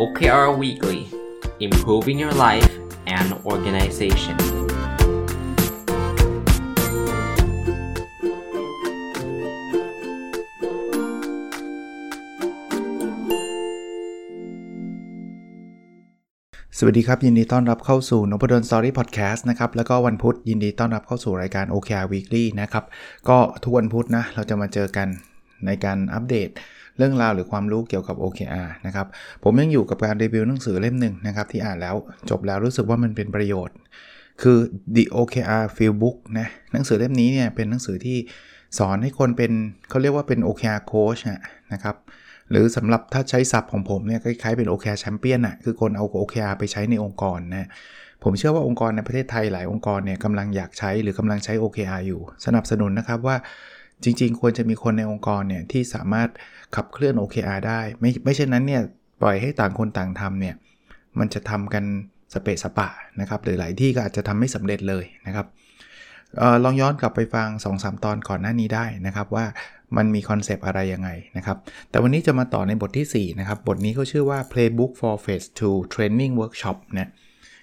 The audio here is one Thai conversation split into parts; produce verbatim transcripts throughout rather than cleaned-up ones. โอ เค อาร์ Weekly Improving Your Life and Organization สวัสดีครับยินดีต้อนรับเข้าสู่นพดลสตอรี่พอดแคสต์นะครับแล้วก็วันพุธยินดีต้อนรับเข้าสู่รายการ โอ เค อาร์ Weekly นะครับก็ทุกวันพุธนะเราจะมาเจอกันในการอัปเดตเรื่องราวหรือความรู้เกี่ยวกับ โอ เค อาร์ นะครับผมยังอยู่กับการรีวิวหนังสือเล่มหนึ่งนะครับที่อ่านแล้วจบแล้วรู้สึกว่ามันเป็นประโยชน์คือ The โอ เค อาร์ Fieldbook นะหนังสือเล่มนี้เนี่ยเป็นหนังสือที่สอนให้คนเป็นเขาเรียกว่าเป็น โอ เค อาร์ Coach นะครับหรือสำหรับถ้าใช้ศัพท์ของผมเนี่ยคล้ายๆเป็น โอ เค อาร์ Champion น่ะคือคนเอา โอ เค อาร์ ไปใช้ในองค์กรนะผมเชื่อว่าองค์กรในประเทศไทยหลายองค์กรเนี่ยกำลังอยากใช้หรือกำลังใช้ โอ เค อาร์ อยู่สนับสนุนนะครับว่าจริงๆควรจะมีคนในองค์กรเนี่ยที่สามารถขับเคลื่อน โอ เค อาร์ ได้ไม่ไม่เช่นนั้นเนี่ยปล่อยให้ต่างคนต่างทำเนี่ยมันจะทำกันสเปะสปะนะครับหรือหลายที่ก็อาจจะทำไม่สำเร็จเลยนะครับเอ่อลองย้อนกลับไปฟัง สองสาม ตอนก่อนหน้านี้ได้นะครับว่ามันมีคอนเซปต์อะไรยังไงนะครับแต่วันนี้จะมาต่อในบทที่สี่นะครับบทนี้เขาชื่อว่า Playbook for Phase ทู Training Workshop นะ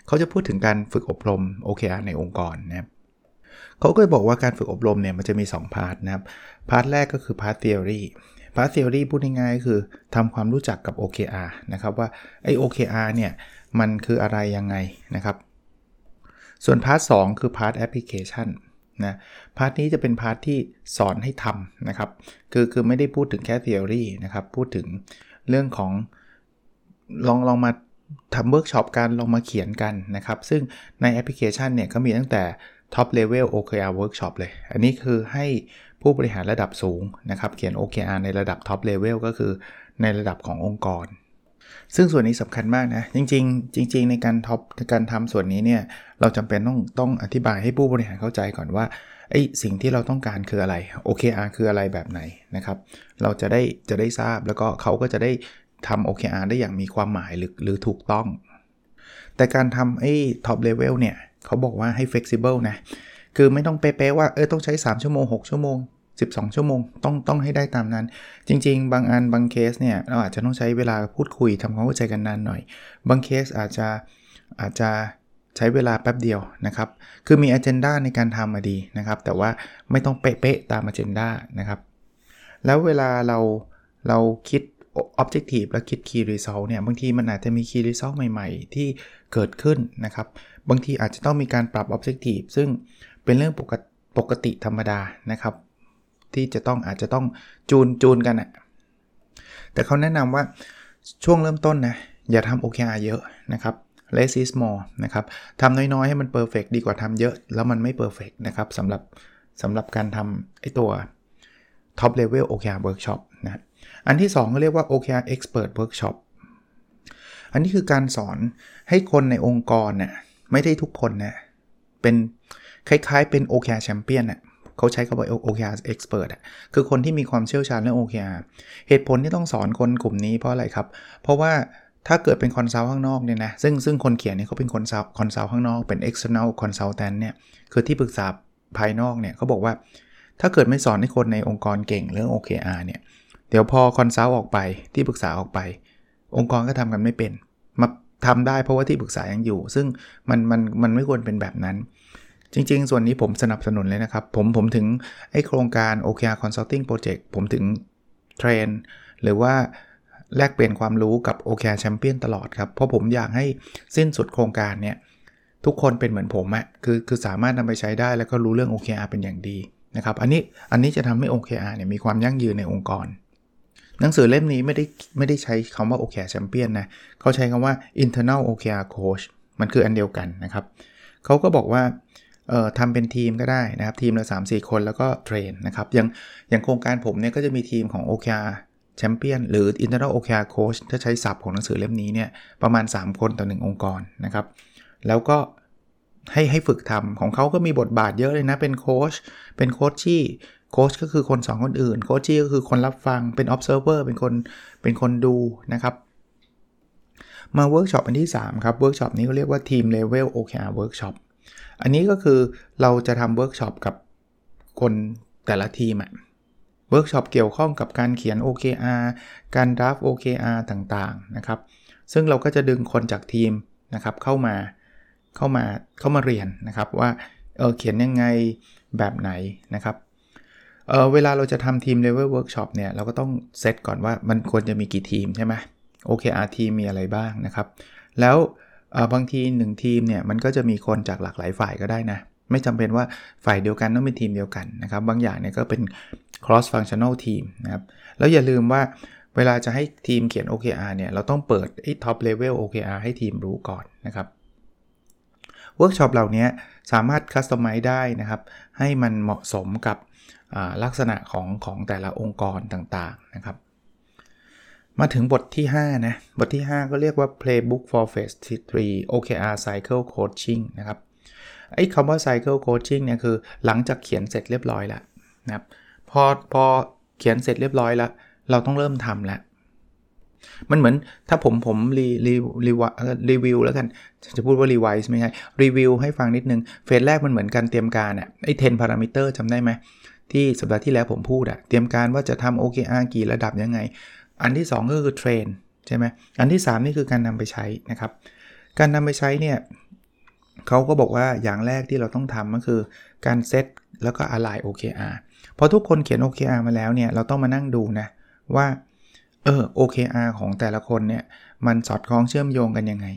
เขาจะพูดถึงการฝึกอบรม โอ เค อาร์ ในองค์กรนะครับเขาก็บอกว่าการฝึกอบรมเนี่ยมันจะมีสองพาร์ทนะครับพาร์ทแรกก็คือพาร์ท theory พาร์ท theory พูดง่ายๆคือทำความรู้จักกับ โอ เค อาร์ นะครับว่าไอ้ โอ เค อาร์ เนี่ยมันคืออะไรยังไงนะครับส่วนพาร์ทสองคือพาร์ท applicationนะพาร์ทนี้จะเป็นพาร์ทที่สอนให้ทำนะครับคือคือไม่ได้พูดถึงแค่ทฤษฎีนะครับพูดถึงเรื่องของลองลองมาทำเวิร์กช็อปกันลองมาเขียนกันนะครับซึ่งในแอปพลิเคชันเนี่ยก็มีตั้งแต่ Top Level โอ เค อาร์ Workshop เลยอันนี้คือให้ผู้บริหารระดับสูงนะครับเขียน โอ เค อาร์ ในระดับ Top Level ก็คือในระดับขององค์กรซึ่งส่วนนี้สำคัญมากนะจริงๆจริงๆในการท็อปการทำส่วนนี้เนี่ยเราจำเป็นต้องต้องอธิบายให้ผู้บริหารเข้าใจก่อนว่าไอ้สิ่งที่เราต้องการคืออะไร โอ เค อาร์ คืออะไรแบบไหนนะครับเราจะได้จะได้ทราบแล้วก็เขาก็จะได้ทำ โอ เค อาร์ ได้อย่างมีความหมายหรือหรือถูกต้องแต่การทำไอ้ท็อปเลเวลเนี่ยเขาบอกว่าให้ flexible นะคือไม่ต้องเป๊ะๆว่าเออต้องใช้สามชั่วโมงหกชั่วโมงสิบสองชั่วโมงต้องต้องให้ได้ตามนั้นจริงๆบางอันบางเคสเนี่ยเราอาจจะต้องใช้เวลาพูดคุยทำความเข้าใจกันนานหน่อยบางเคสอาจจะอาจจะใช้เวลาแป๊บเดียวนะครับคือมี agenda ในการทำมาดีนะครับแต่ว่าไม่ต้องเป๊ะๆตาม agenda นะครับแล้วเวลาเราเราคิด objective และคิด key result เนี่ยบางทีมันอาจจะมี key result ใหม่ๆที่เกิดขึ้นนะครับบางทีอาจจะต้องมีการปรับ objective ซึ่งเป็นเรื่องปกติธรรมดานะครับที่จะต้องอาจจะต้องจูนจูนกันอ่ะแต่เขาแนะนำว่าช่วงเริ่มต้นนะอย่าทำ โอ เค อาร์ เยอะนะครับ less is more นะครับทำน้อยๆให้มัน perfect ดีกว่าทำเยอะแล้วมันไม่ perfect นะครับสำหรับสำหรับการทำไอ้ตัว top level โอ เค อาร์ workshop นะอันที่สองก็เรียกว่า โอ เค อาร์ Expert workshop อันนี้คือการสอนให้คนในองค์กรน่ะไม่ได้ทุกคนนะเป็นคล้ายๆเป็น โอ เค อาร์ Champion น่ะเขาใช้คำว่า โอ เค อาร์ Expert อ่ะคือคนที่มีความเชี่ยวชาญเรื่อง โอ เค อาร์ เหตุผลที่ต้องสอนคนกลุ่มนี้เพราะอะไรครับเพราะว่าถ้าเกิดเป็นคอนซัลท์ข้างนอกเนี่ยนะซึ่งซึ่งคนเขียนเนี่ยเขาเป็นคอนซัลท์คอนซัลท์ข้างนอกเป็น External Consultant เนี่ยคือที่ปรึกษาภายนอกเนี่ยเขาบอกว่าถ้าเกิดไม่สอนให้คนในองค์กรเก่งเรื่อง โอ เค อาร์ เนี่ยเดี๋ยวพอคอนซัลท์ออกไปที่ปรึกษาออกไปองค์กรก็ทำกันไม่เป็นมาทำได้เพราะว่าที่ปรึกษายังอยู่ซึ่งมันมันมันไม่ควรเป็นแบบนั้นจริงๆส่วนนี้ผมสนับสนุนเลยนะครับผมผมถึงไอ้โครงการ โอ เค อาร์ Consulting Project ผมถึงเทรนหรือว่าแลกเปลี่ยนความรู้กับ โอ เค อาร์ Champion ตลอดครับเพราะผมอยากให้สิ้นสุดโครงการเนี่ยทุกคนเป็นเหมือนผมอะคือคือสามารถนำไปใช้ได้แล้วก็รู้เรื่อง โอ เค อาร์ เป็นอย่างดีนะครับอันนี้อันนี้จะทำให้ โอ เค อาร์ เนี่ยมีความยั่งยืนในองค์กรหนังสือเล่มนี้ไม่ได้ไม่ได้ใช้คำว่า โอ เค อาร์ Champion นะเขาใช้คำว่า Internal โอ เค อาร์ Coach มันคืออันเดียวกันนะครับเขาก็บอกว่าเอ่อทำเป็นทีมก็ได้นะครับทีมละ สามสี่ คนแล้วก็เทรนนะครับอย่างอย่างโครงการผมเนี่ยก็จะมีทีมของ โอ เค อาร์ Champion หรือ Internal โอ เค อาร์ Coach ถ้าใช้ศัพท์ของหนังสือเล่มนี้เนี่ยประมาณสามคนต่อหนึ่งองค์กรนะครับแล้วก็ให้ให้ฝึกทำของเขาก็มีบทบาทเยอะเลยนะเป็นโค้ชเป็นโค้ชชี่โค้ชก็คือคนสองคนอื่นโค้ชชี่ก็คือคนรับฟังเป็น observer เป็นคนเป็นคนดูนะครับมาเวิร์คช็อปอันที่สามครับเวิร์คช็อปนี้เขาเรียกว่า Team Level โอ เค อาร์ Workshopอันนี้ก็คือเราจะทำเวิร์กช็อปกับคนแต่ละทีมอ่ะเวิร์กช็อปเกี่ยวข้องกับการเขียน โอ เค อาร์ การดราฟ โอ เค อาร์ ต่างๆนะครับ ซึ่งเราก็จะดึงคนจากทีมนะครับเข้ามาเข้ามาเข้ามาเรียนนะครับว่าเออเขียนยังไงแบบไหนนะครับเออเวลาเราจะทำทีมเลเวลเวิร์กช็อปเนี่ยเราก็ต้องเซตก่อนว่ามันควรจะมีกี่ทีมใช่ไหม โอ เค อาร์ ทีมมีอะไรบ้างนะครับแล้วบางทีหนึ่งทีมเนี่ยมันก็จะมีคนจากหลากหลายฝ่ายก็ได้นะไม่จำเป็นว่าฝ่ายเดียวกันต้องเป็นทีมเดียวกันนะครับบางอย่างเนี่ยก็เป็น cross functional team นะครับแล้วอย่าลืมว่าเวลาจะให้ทีมเขียน โอ เค อาร์ เนี่ยเราต้องเปิดไอ้ top level โอ เค อาร์ ให้ทีมรู้ก่อนนะครับเวิร์กช็อปเหล่านี้สามารถคัสตอมไมซ์ได้นะครับให้มันเหมาะสมกับลักษณะของของแต่ละองค์กรต่างๆนะครับมาถึงบทที่ห้านะบทที่ห้าก็เรียกว่า Playbook for Phase ทรี โอ เค อาร์ Cycle Coaching นะครับไอ้คำว่า Cycle Coaching เนี่ยคือหลังจากเขียนเสร็จเรียบร้อยแล้วนะครับพอพอเขียนเสร็จเรียบร้อยแล้วเราต้องเริ่มทำแล้วมันเหมือนถ้าผมผมรีรีรีรีวิวแล้วกันจะพูดว่ารีไวซ์ไม่ใช่รีวิวให้ฟังนิดนึงเฟสแรกมันเหมือนการเตรียมการอ่ะไอ้สิบ parameter จำได้ไหมที่สัปดาห์ที่แล้วผมพูดอ่ะเตรียมการว่าจะทำ โอ เค อาร์ กี่ระดับยังไงอันที่สองก็คือเทรนใช่ไหมอันที่สามนี่คือการนำไปใช้นะครับการนำไปใช้เนี่ยเขาก็บอกว่าอย่างแรกที่เราต้องทำก็คือการเซตแล้วก็ align โอ เค อาร์ พอทุกคนเขียน โอ เค อาร์ มาแล้วเนี่ยเราต้องมานั่งดูนะว่าเออ โอ เค อาร์ ของแต่ละคนเนี่ยมันสอดคล้องเชื่อมโยงกันยังไง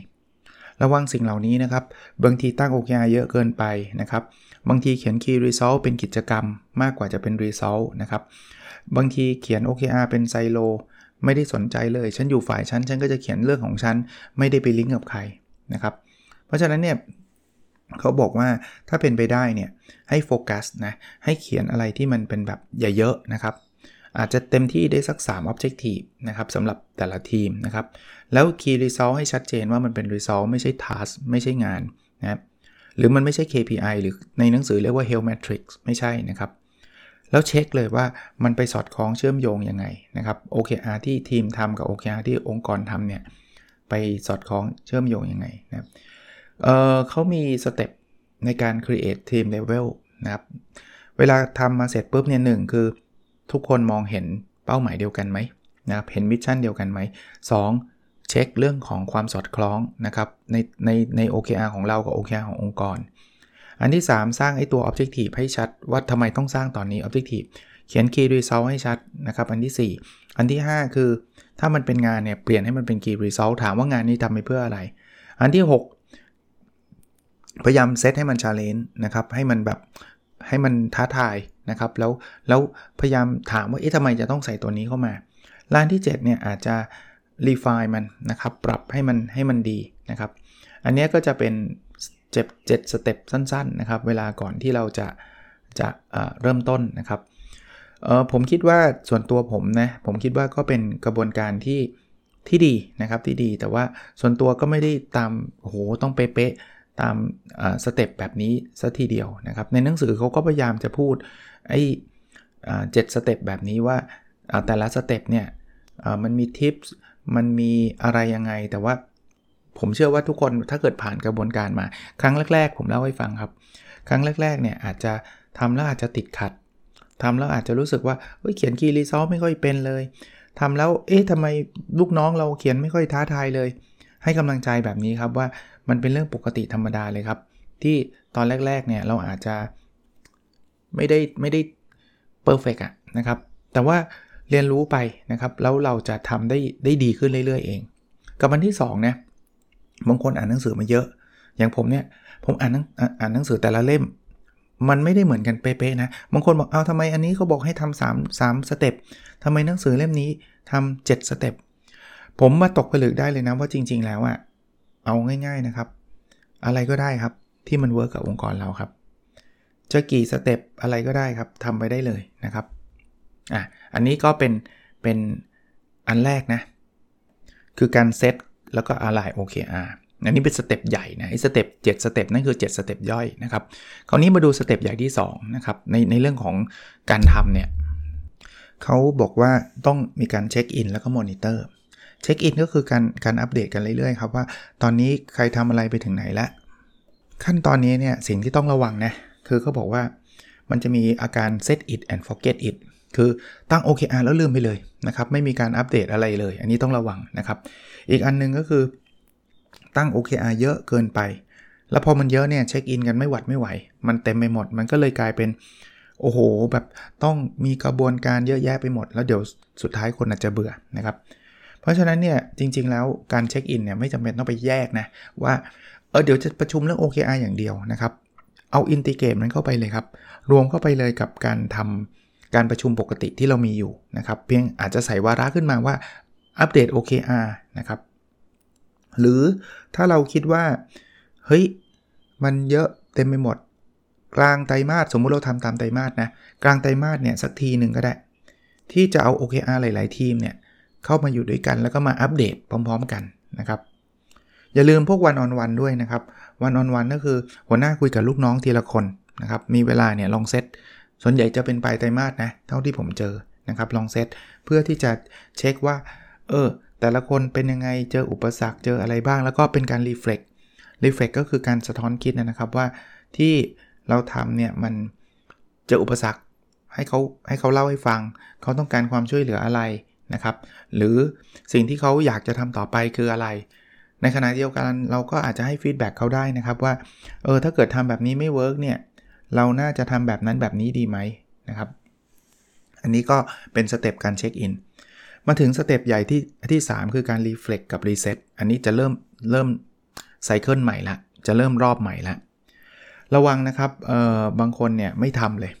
ระวังสิ่งเหล่านี้นะครับบางทีตั้ง โอ เค อาร์ เยอะเกินไปนะครับบางทีเขียน Key Result เป็นกิจกรรมมากกว่าจะเป็น Result นะครับบางทีเขียน โอ เค อาร์ เป็นไซโลไม่ได้สนใจเลยฉันอยู่ฝ่ายฉันฉันก็จะเขียนเรื่องของฉันไม่ได้ไปลิงก์กับใครนะครับเพราะฉะนั้นเนี่ยเขาบอกว่าถ้าเป็นไปได้เนี่ยให้โฟกัสนะให้เขียนอะไรที่มันเป็นแบบอย่าเยอะนะครับอาจจะเต็มที่ได้สักสาม objective นะครับสำหรับแต่ละทีมนะครับแล้ว key result ให้ชัดเจนว่ามันเป็น result ไม่ใช่ task ไม่ใช่งานนะครับหรือมันไม่ใช่ เค พี ไอ หรือในหนังสือเรียกว่า Hell Matrix ไม่ใช่นะครับแล้วเช็คเลยว่ามันไปสอดคล้องเชื่อมโยงยังไงนะครับ โอ เค อาร์ ที่ทีมทำกับ โอ เค อาร์ ที่องค์กรทำเนี่ยไปสอดคล้องเชื่อมโยงยังไงนะครับเอ่อเขามีสเต็ปในการ create team level นะครับเวลาทำมาเสร็จปุ๊บเนี่ยหนึ่งคือทุกคนมองเห็นเป้าหมายเดียวกันไหมนะครับเห็นมิชชั่นเดียวกันไหมสองเช็คเรื่องของความสอดคล้องนะครับในในใน โอ เค อาร์ ของเรากับ โอ เค อาร์ ขององค์กรอันที่สามสร้างไอ้ตัว objective ให้ชัดว่าทำไมต้องสร้างตอนนี้ objective เขียน key result ให้ชัดนะครับอันที่สี่อันที่ห้าคือถ้ามันเป็นงานเนี่ยเปลี่ยนให้มันเป็น key result ถามว่างานนี้ทำไปเพื่ออะไรอันที่หกพยายามเซตให้มัน challenge นะครับให้มันแบบให้มันท้าทายนะครับแล้วแล้วพยายามถามว่าเอ๊ะทำไมจะต้องใส่ตัวนี้เข้ามาร้านที่เจ็ดเนี่ยอาจจะ refine มันนะครับปรับให้มันให้มันดีนะครับอันนี้ก็จะเป็นเจ็ด เจ็ด สเต็ปสั้นๆนะครับเวลาก่อนที่เราจะจะเอ่อเริ่มต้นนะครับเอ่อผมคิดว่าส่วนตัวผมนะผมคิดว่าก็เป็นกระบวนการที่ที่ดีนะครับที่ดีแต่ว่าส่วนตัวก็ไม่ได้ตามโอ้โหต้องเป๊ะตามสเต็ปแบบนี้ซะทีเดียวนะครับในหนังสือเขาก็พยายามจะพูดไอ้เจ็ดสเต็ปแบบนี้ว่าแต่ละสเต็ปเนี่ยมันมีทิปส์มันมีอะไรยังไงแต่ว่าผมเชื่อว่าทุกคนถ้าเกิดผ่านกระบวนการมาครั้งแรกๆผมเล่าให้ฟังครับครั้งแรกๆเนี่ยอาจจะทำแล้วอาจจะติดขัดทำแล้วอาจจะรู้สึกว่าเฮ้ยเขียนคีย์รีซอลไม่ค่อยเป็นเลยทำแล้วเอ๊ะทำไมลูกน้องเราเขียนไม่ค่อยท้าทายเลยให้กำลังใจแบบนี้ครับว่ามันเป็นเรื่องปกติธรรมดาเลยครับที่ตอนแรกๆเนี่ยเราอาจจะไม่ได้ไม่ได้เพอร์เฟกต์อ่ะนะครับแต่ว่าเรียนรู้ไปนะครับแล้วเราจะทำได้ได้ดีขึ้นเรื่อยๆเองกับวันที่สองเนี่ยบางคนอ่านหนังสือมาเยอะอย่างผมเนี่ยผมอ่านอ่านหนังสือแต่ละเล่มมันไม่ได้เหมือนกันเป๊ะๆนะบางคนบอกเอาทำไมอันนี้เขาบอกให้ทำสามสามสเต็ปทำไมหนังสือเล่มนี้ทำเจ็ดสเต็ปผมมาตกผลึกได้เลยนะว่าจริงๆแล้วอ่ะเอาง่ายๆนะครับอะไรก็ได้ครับที่มันเวิร์กกับองค์กรเราครับจะกี่สเต็ปอะไรก็ได้ครับทำไปได้เลยนะครับอ่ะอันนี้ก็เป็นเป็นอันแรกนะคือการเซตแล้วก็ align โอ เค อาร์ อันนี้เป็นสเต็ปใหญ่นะไอ้สเต็ปเจ็ดสเต็ปนั่นคือเจ็ดสเต็ปย่อยนะครับคราวนี้มาดูสเต็ปใหญ่ที่สองนะครับในในเรื่องของการทำเนี่ยเขาบอกว่าต้องมีการเช็คอินแล้วก็มอนิเตอร์เช็คอินก็คือการการอัปเดตกันเรื่อยๆครับว่าตอนนี้ใครทำอะไรไปถึงไหนแล้วขั้นตอนนี้เนี่ยสิ่งที่ต้องระวังนะคือเขาบอกว่ามันจะมีอาการ set it and forget it คือตั้ง โอ เค อาร์ แล้วลืมไปเลยนะครับไม่มีการอัปเดตอะไรเลยอันนี้ต้องระวังนะครับอีกอันนึงก็คือตั้ง โอ เค อาร์ เยอะเกินไปแล้วพอมันเยอะเนี่ยเช็คอินกันไม่หวัดไม่ไหวมันเต็มไปหมดมันก็เลยกลายเป็นโอ้โหแบบต้องมีกระบวนการเยอะแยะไปหมดแล้วเดี๋ยวสุดท้ายคนอาจจะเบื่อนะครับเพราะฉะนั้นเนี่ยจริงๆแล้วการเช็คอินเนี่ยไม่จำเป็นต้องไปแยกนะว่าเออเดี๋ยวจะประชุมเรื่อง โอ เค อาร์ อย่างเดียวนะครับเอาอินทิเกรตมันเข้าไปเลยครับรวมเข้าไปเลยกับการทำการประชุมปกติที่เรามีอยู่นะครับเพียงอาจจะใส่วาระขึ้นมาว่าอัปเดต โอ เค อาร์ นะครับหรือถ้าเราคิดว่าเฮ้ยมันเยอะเต็มไปหมดกลางไตรมาสสมมุติเราทำตามไตรมาสนะกลางไตรมาสเนี่ยสักทีหนึ่งก็ได้ที่จะเอา โอ เค อาร์ หลายๆทีมเนี่ยเข้ามาอยู่ด้วยกันแล้วก็มาอัปเดตพร้อมๆกันนะครับอย่าลืมพวกวันออนวันด้วยนะครับวันออนวันก็คือหัวหน้าคุยกับลูกน้องทีละคนนะครับมีเวลาเนี่ยลองเซตส่วนใหญ่จะเป็นปลายไตรมาสนะเท่าที่ผมเจอนะครับลองเซตเพื่อที่จะเช็คว่าเออแต่ละคนเป็นยังไงเจออุปสรรคเจออะไรบ้างแล้วก็เป็นการรีเฟล็กรีเฟล็กก็คือการสะท้อนคิดนะครับว่าที่เราทำเนี่ยมันเจออุปสรรคให้เขาให้เขาเล่าให้ฟังเขาต้องการความช่วยเหลืออะไรนะครับหรือสิ่งที่เขาอยากจะทำต่อไปคืออะไรในขณะเดียวกันเราก็อาจจะให้ฟีดแบ็กเขาได้นะครับว่าเออถ้าเกิดทำแบบนี้ไม่เวิร์กเนี่ยเราน่าจะทำแบบนั้นแบบนี้ดีไหมนะครับอันนี้ก็เป็นสเต็ปการเช็คอินมาถึงสเต็ปใหญ่ที่ที่สามคือการรีเฟล็กกับรีเซ็ตอันนี้จะเริ่มเริ่มไซเคิลใหม่ละจะเริ่มรอบใหม่ละระวังนะครับเอ่อบางคนเนี่ยไม่ทำเลย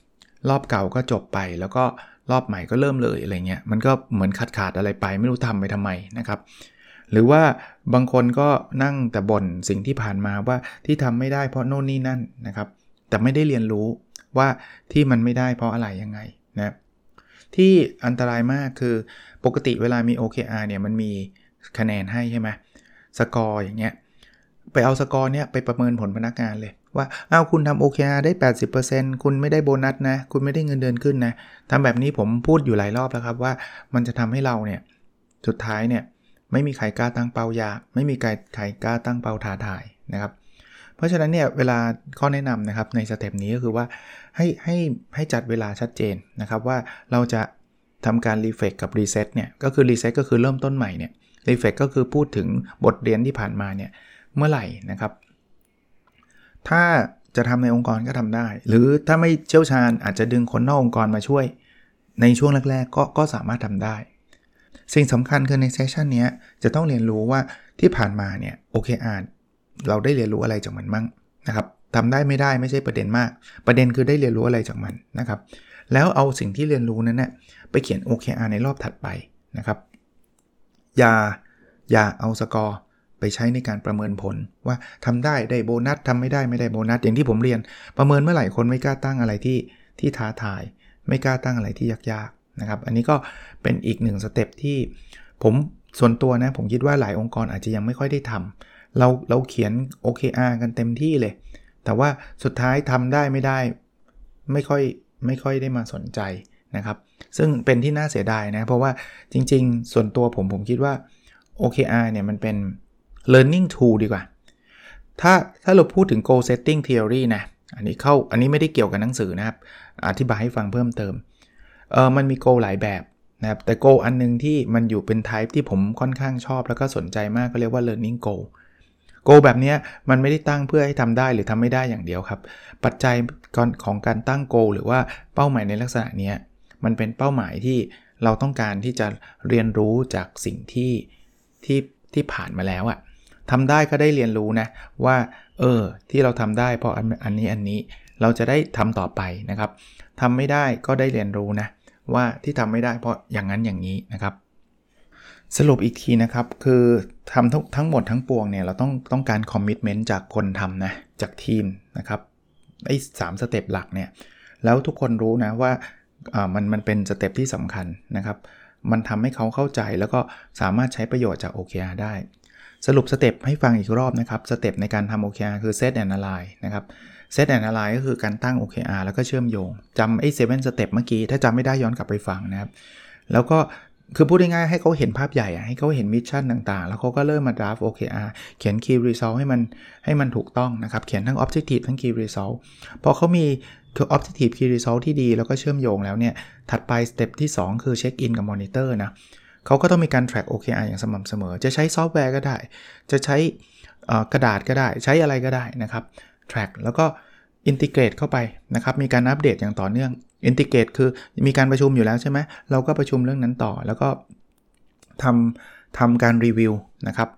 รอบเก่าก็จบไปแล้วก็รอบใหม่ก็เริ่มเลยอะไรเงี้ยมันก็เหมือนขาดขาดอะไรไปไม่รู้ทำไปทำไมนะครับหรือว่าบางคนก็นั่งแต่บ่นสิ่งที่ผ่านมาว่าที่ทำไม่ได้เพราะโน่นนี่นั่นนะครับแต่ไม่ได้เรียนรู้ว่าที่มันไม่ได้เพราะอะไรยังไงนะที่อันตรายมากคือปกติเวลามี โอ เค อาร์ เนี่ยมันมีคะแนนให้ใช่ไหมสกอร์อย่างเงี้ยไปเอาสกอร์เนี่ยไปประเมินผลพนักงานเลยว่าอ้าวคุณทำ โอ เค อาร์ ได้ แปดสิบเปอร์เซ็นต์ คุณไม่ได้โบนัสนะคุณไม่ได้เงินเดือนขึ้นนะทำแบบนี้ผมพูดอยู่หลายรอบแล้วครับว่ามันจะทำให้เราเนี่ยสุดท้ายเนี่ยไม่มีใครกล้าตั้งเป้ายากไม่มีใครใครกล้าตั้งเป้าท้าทายนะครับเพราะฉะนั้นเนี่ยเวลาข้อแนะนำนะครับในสเต็ปนี้ก็คือว่าให้ให้ให้จัดเวลาชัดเจนนะครับว่าเราจะทำการรีเฟล็กกับรีเซ็ตเนี่ยก็คือรีเซ็ตก็คือเริ่มต้นใหม่เนี่ยรีเฟล็กก็คือพูดถึงบทเรียนที่ผ่านมาเนี่ยเมื่อไหร่นะครับถ้าจะทำในองค์กรก็ทำได้หรือถ้าไม่เชี่ยวชาญอาจจะดึงคนนอกองค์กรมาช่วยในช่วงแรกๆก็ก็สามารถทำได้สิ่งสำคัญคือในเซสชันนี้จะต้องเรียนรู้ว่าที่ผ่านมาเนี่ย โอ เค อาร์ เราได้เรียนรู้อะไรจากมันบ้างนะครับทำได้ไม่ได้ไม่ใช่ประเด็นมากประเด็นคือได้เรียนรู้อะไรจากมันนะครับแล้วเอาสิ่งที่เรียนรู้นั้นเนี่ยไปเขียน โอ เค อาร์ ในรอบถัดไปนะครับอย่าอย่าเอาสกอร์ไปใช้ในการประเมินผลว่าทำได้ได้โบนัสทำไม่ได้ไม่ได้โบนัสอย่างที่ผมเรียนประเมินเมื่อไหร่คนไม่กล้าตั้งอะไรที่ที่ท้าทายไม่กล้าตั้งอะไรที่ยากๆนะครับอันนี้ก็เป็นอีกหนึ่งสเต็ปที่ผมส่วนตัวนะผมคิดว่าหลายองค์กรอาจจะยังไม่ค่อยได้ทำเราเราเขียน โอ เค อาร์ กันเต็มที่เลยแต่ว่าสุดท้ายทำได้ไม่ได้ไม่ค่อยไม่ค่อยได้มาสนใจนะครับซึ่งเป็นที่น่าเสียดายนะเพราะว่าจริงๆส่วนตัวผมผมคิดว่า โอ เค อาร์ เนี่ยมันเป็นlearning tool ดีกว่าถ้าถ้าเราพูดถึง goal setting theory นะอันนี้เข้าอันนี้ไม่ได้เกี่ยวกับหนังสือนะครับอธิบายให้ฟังเพิ่มเติมเออมันมี goal หลายแบบนะครับแต่ goal อันนึงที่มันอยู่เป็น type ที่ผมค่อนข้างชอบแล้วก็สนใจมากก็เรียกว่า learning goal goal แบบนี้มันไม่ได้ตั้งเพื่อให้ทำได้หรือทำไม่ได้อย่างเดียวครับปัจจัยของการตั้ง goal หรือว่าเป้าหมายในลักษณะนี้มันเป็นเป้าหมายที่เราต้องการที่จะเรียนรู้จากสิ่งที่ที่ที่ผ่านมาแล้วอะทำได้ก็ได้เรียนรู้นะว่าเออที่เราทำได้เพราะอันนี้อันนี้เราจะได้ทำต่อไปนะครับทำไม่ได้ก็ได้เรียนรู้นะว่าที่ทำไม่ได้เพราะอย่างนั้นอย่างนี้นะครับสรุปอีกทีนะครับคือทำ ท, ทั้งหมดทั้งปวงเนี่ยเราต้องต้องการคอมมิตเมนต์จากคนทำนะจากทีมนะครับไอ้สามสเต็ปหลักเนี่ยแล้วทุกคนรู้นะว่าอ่ามันมันเป็นสเต็ปที่สำคัญนะครับมันทำให้เขาเข้าใจแล้วก็สามารถใช้ประโยชน์จาก โอ เค อาร์ ได้สรุปสเต็ปให้ฟังอีกรอบนะครับสเต็ปในการทำ โอ เค อาร์ คือ Set and Align นะครับ Set and Align ก็คือการตั้ง โอ เค อาร์ แล้วก็เชื่อมโยงจำไอ้เซเว่น สเต็ปเมื่อกี้ถ้าจำไม่ได้ย้อนกลับไปฟังนะครับแล้วก็คือพูดง่ายๆให้เขาเห็นภาพใหญ่ให้เขาเห็นมิชชั่นต่างๆแล้วเขาก็เริ่มมา draft โอ เค อาร์ เขียน Key Result ให้มันให้มันถูกต้องนะครับเขียนทั้ง Objective ทั้ง Key Result พอเขามี คือ Objective Key Result ที่ดีแล้วก็เชื่อมโยงแล้วเนี่ยถัดไปสเต็ปที่สองคือเช็คอินกับมอนิเตอร์นะเขาก็ต้องมีการ track โอ เค อาร์ อย่างสม่ำเสมอจะใช้ซอฟต์แวร์ก็ได้จะใช้กระดาษก็ได้ใช้อะไรก็ได้นะครับ track แล้วก็ integrate เข้าไปนะครับมีการอัปเดตอย่างต่อเนื่อง integrate คือมีการประชุมอยู่แล้วใช่ไหมเราก็ประชุมเรื่องนั้นต่อแล้วก็ทำทำการรีวิวนะครับ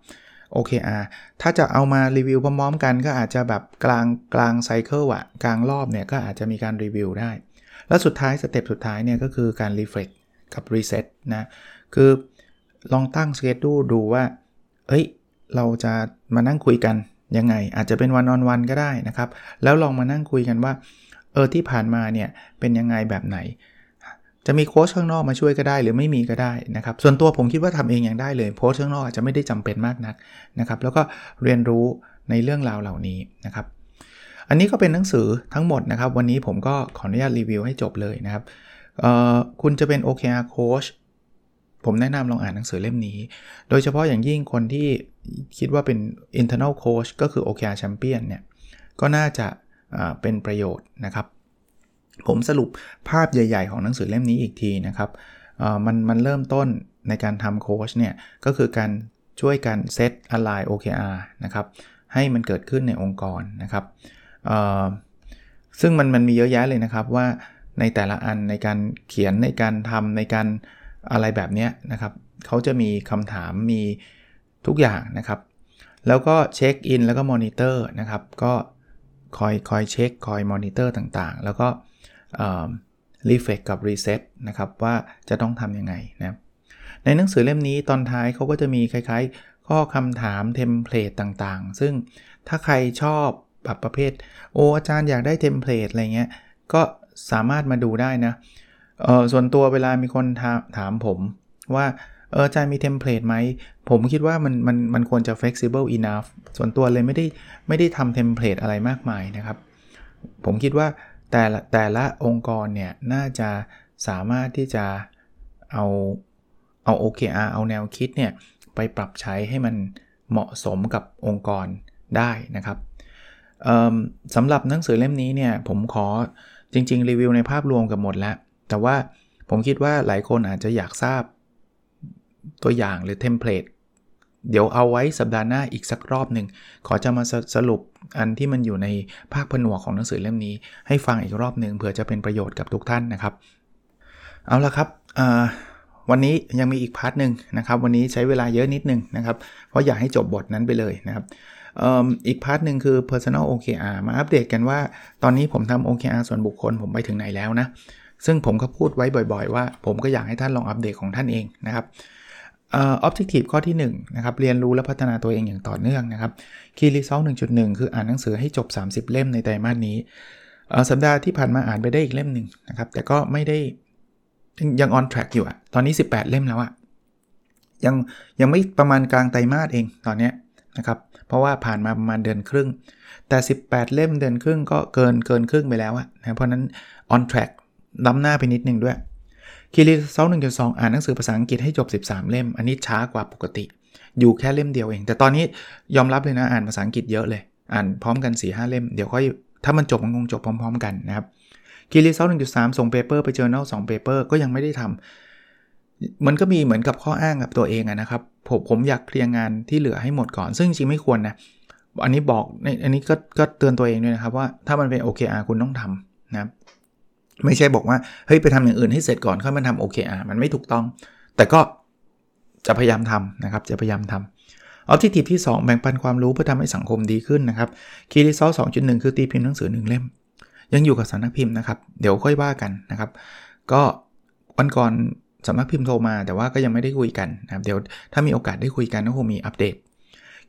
โอ เค อาร์ ถ้าจะเอามารีวิวพร้อมๆกันก็อาจจะแบบกลางกลางไซเคิลอะกลางรอบเนี่ยก็อาจจะมีการรีวิวได้แล้วสุดท้ายสเต็ปสุดท้ายเนี่ยก็คือการ reflect กับ reset นะคือลองตั้ง schedule ดูว่าเอ้ยเราจะมานั่งคุยกันยังไงอาจจะเป็นวันออนวันก็ได้นะครับแล้วลองมานั่งคุยกันว่าเออที่ผ่านมาเนี่ยเป็นยังไงแบบไหนจะมีโค้ชข้างนอกมาช่วยก็ได้หรือไม่มีก็ได้นะครับส่วนตัวผมคิดว่าทำเองยังได้เลยโค้ชข้างนอกอาจจะไม่ได้จำเป็นมากนักนะครับแล้วก็เรียนรู้ในเรื่องราวเหล่านี้นะครับอันนี้ก็เป็นหนังสือทั้งหมดนะครับวันนี้ผมก็ขออนุญาตรีวิวให้จบเลยนะครับคุณจะเป็น โอ เค อาร์ Coach ผมแนะนำลองอ่านหนังสือเล่มนี้โดยเฉพาะอย่างยิ่งคนที่คิดว่าเป็น Internal Coach ก็คือ โอ เค อาร์ Champion เนี่ยก็น่าจะเป็นประโยชน์นะครับผมสรุปภาพใหญ่ๆของหนังสือเล่มนี้อีกทีนะครับมันมันเริ่มต้นในการทำโค้ชเนี่ยก็คือการช่วยกันเซต Align โอ เค อาร์ นะครับให้มันเกิดขึ้นในองค์กรนะครับซึ่งมันมันมีเยอะแยะเลยนะครับว่าในแต่ละอันในการเขียนในการทำในการอะไรแบบนี้นะครับเขาจะมีคำถามมีทุกอย่างนะครับแล้วก็เช็คอินแล้วก็มอนิเตอร์นะครับก็คอยคอยเช็คคอยมอนิเตอร์ต่างๆแล้วก็รีเฟกกับรีเซ็ตนะครับว่าจะต้องทำยังไงนะในหนังสือเล่มนี้ตอนท้ายเขาก็จะมีคล้ายๆข้อคำถามเทมเพลตต่างๆซึ่งถ้าใครชอบแบบประเภทโอ้อาจารย์อยากได้เทมเพลตอะไรเงี้ยก็สามารถมาดูได้นะเอ่อส่วนตัวเวลามีคนถา ถามผมว่าเอออาจารย์มีเทมเพลตไหมผมคิดว่ามันมันมันควรจะ flexible enough ส่วนตัวเลยไม่ได้ไม่ได้ทำเทมเพลตอะไรมากมายนะครับผมคิดว่าแต่ละแต่ละองค์กรเนี่ยน่าจะสามารถที่จะเอาเอา โอ เค อาร์ เอาแนวคิดเนี่ยไปปรับใช้ให้มันเหมาะสมกับองค์กรได้นะครับสำหรับหนังสือเล่มนี้เนี่ยผมขอจริงๆรีวิวในภาพรวมกับหมดแล้วแต่ว่าผมคิดว่าหลายคนอาจจะอยากทราบตัวอย่างหรือเทมเพลตเดี๋ยวเอาไว้สัปดาห์หน้าอีกสักรอบหนึ่งขอจะมาสรุปอันที่มันอยู่ในภาคผนวกของหนังสือเล่มนี้ให้ฟังอีกรอบหนึ่งเผื่อจะเป็นประโยชน์กับทุกท่านนะครับเอาละครับวันนี้ยังมีอีกพาร์ทนึงนะครับวันนี้ใช้เวลาเยอะนิดนึงนะครับเพราะอยากให้จบบทนั้นไปเลยนะครับอีกพาร์ทนึงคือ Personal โอ เค อาร์ มาอัปเดตกันว่าตอนนี้ผมทำ โอ เค อาร์ ส่วนบุคคลผมไปถึงไหนแล้วนะซึ่งผมก็พูดไว้บ่อยๆว่าผมก็อยากให้ท่านลองอัปเดตของท่านเองนะครับเอ่อ Objective ข้อที่หนึ่งนะครับเรียนรู้และพัฒนาตัวเองอย่างต่อเนื่องนะครับ Key Result หนึ่งจุดหนึ่ง คืออ่านหนังสือให้จบสามสิบเล่มในไตรมาสนี้เอ่อสัปดาห์ที่ผ่านมาอ่านไปได้อีกเล่มนึงนะครับแต่ก็ไม่ได้ยัง on track อยู่อะตอนนี้สิบแปดเล่มแล้วอะยังยังไม่ประมาณกลางไตรมาสเองตอนเนี้ยนะครับเพราะว่าผ่านมาประมาณเดือนครึ่งแต่สิบแปดเล่มเดือนครึ่งก็เกินเกินครึ่งไปแล้วอะนะเพราะนั้น on track ล้ำหน้าไปนิดนึงด้วยคีรีเซา หนึ่งจุดสอง อ่านหนังสือภาษาอังกฤษให้จบสิบสามเล่มอันนี้ช้ากว่าปกติอยู่แค่เล่มเดียวเองแต่ตอนนี้ยอมรับเลยนะอ่านภาษาอังกฤษเยอะเลยอ่านพร้อมกัน สี่ห้า เล่มเดี๋ยวค่อยถ้ามันจบมันคงจบพร้อมๆกันนะครับคีรีเซา หนึ่งจุดสาม ส่งเปเปอร์ไป journal สองเปเปอร์ก็ยังไม่ได้ทำมันก็มีเหมือนกับข้ออ้างกับตัวเองอะนะครับผมผมอยากเคลียร์งานที่เหลือให้หมดก่อนซึ่งจริงไม่ควรนะอันนี้บอกอันนี้ก็ก็เตือนตัวเองด้วยนะครับว่าถ้ามันเป็น โอ เค อาร์ คุณต้องทำนะครับไม่ใช่บอกว่าเฮ้ยไปทำอย่างอื่นให้เสร็จก่อนค่อยมาทำ โอ เค อาร์ มันไม่ถูกต้องแต่ก็จะพยายามทำนะครับจะพยายามทำ Objective ที่สองแบ่งปันความรู้เพื่อทำให้สังคมดีขึ้นนะครับ Key Result สองจุดหนึ่ง คือตีพิมพ์หนังสือหนึ่งเล่มยังอยู่กับสำนักพิมพ์นะครับเดี๋ยวค่อยว่ากันนะครับก็วันก่อนสำนักพิมพ์โทรมาแต่ว่าก็ยังไม่ได้คุยกันนะครับเดี๋ยวถ้ามีโอกาสได้คุยกันก็คงมีอัปเดต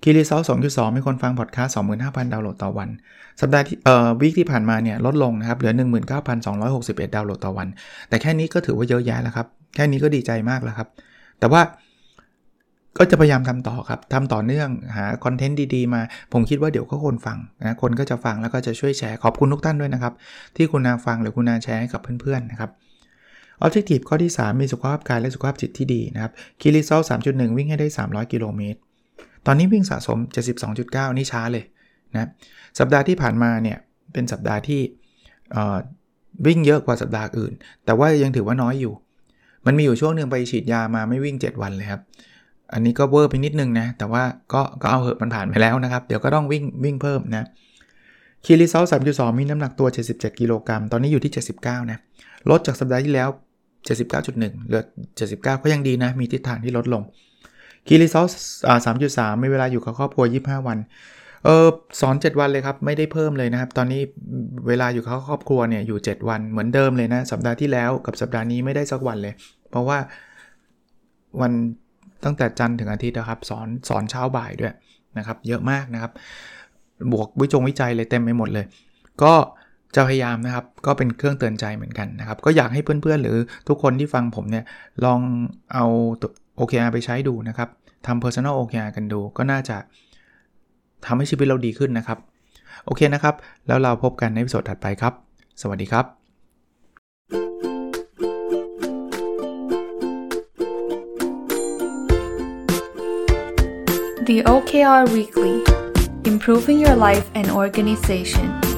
Key Result สองจุดสอง มีคนฟังพอดคาสต์ สองหมื่นห้าพัน ดาวน์โหลดต่อวันสัปดาห์ที่เอ่อวีคที่ผ่านมาเนี่ยลดลงนะครับเหลือ หนึ่งหมื่นเก้าพันสองร้อยหกสิบเอ็ด ดาวน์โหลดต่อวันแต่แค่นี้ก็ถือว่าเยอะแยะแล้วครับแค่นี้ก็ดีใจมากแล้วครับแต่ว่าก็จะพยายามทำต่อครับทำต่อเนื่องหาคอนเทนต์ดีๆมาผมคิดว่าเดี๋ยวก็คนฟังนะคนก็จะฟังแล้วก็จะช่วยแชร์ขอบคุณทุกท่านด้วยนะครับที่คุณนาฟังหรือคุณนาแชร์ให้กับเพื่อนๆนะครับObjective ข้อที่สามมีสุขภาพกายและสุขภาพจิตที่ดีนะครับ Key Result สามจุดหนึ่ง วิ่งให้ได้สามร้อยกิโลเมตรตอนนี้วิ่งสะสม เจ็ดสิบสองจุดเก้า นี่ช้าเลยนะสัปดาห์ที่ผ่านมาเนี่ยเป็นสัปดาห์ที่ วิ่งเยอะกว่าสัปดาห์อื่นแต่ว่ายังถือว่าน้อยอยู่มันมีอยู่ช่วงนึงไปฉีดยามาไม่วิ่งเจ็ดวันเลยครับอันนี้ก็เวอร์ไปนิดนึงนะแต่ว่าก็ก็เอาเหอะมันผ่านไปแล้วนะครับเดี๋ยวก็ต้องวิ่งวิ่งเพิ่มนะคีรีเซล สามจุดสอง มีน้ำหนักตัวเจ็ดสิบเจ็ดกิโลกรัมตอนนี้อยู่ที่เจ็ดสิบเก้านะลดจากสัปดาห์ที่แล้ว เจ็ดสิบเก้าจุดหนึ่ง เหลือเจ็ดสิบเก้าก็ยังดีนะมีทิศทางที่ลดลงคีรีเซล สามจุดสาม มีเวลาอยู่กับครอบครัวยี่สิบห้าวันเออสอนเจ็ดวันเลยครับไม่ได้เพิ่มเลยนะครับตอนนี้เวลาอยู่กับครอบครัวเนี่ยอยู่เจ็ดวันเหมือนเดิมเลยนะสัปดาห์ที่แล้วกับสัปดาห์นี้ไม่ได้สักวันเลยเพราะว่าวันตั้งแต่จันทร์ถึงอาทิตย์นะครับสอนสอนเช้าบ่ายด้วยนะครับเยอะมากนะครับบวกวิจงวิจัยเลยเต็มไปหมดเลยก็จะพยายามนะครับก็เป็นเครื่องเตือนใจเหมือนกันนะครับก็อยากให้เพื่อนๆหรือทุกคนที่ฟังผมเนี่ยลองเอา โอ เค อาร์ ไปใช้ดูนะครับทำ Personal โอ เค อาร์ กันดูก็น่าจะทำให้ชีวิตเราดีขึ้นนะครับโอเคนะครับแล้วเราพบกันในวิดีโอถัดไปครับสวัสดีครับThe โอ เค อาร์ Weekly Improving Your Life and Organization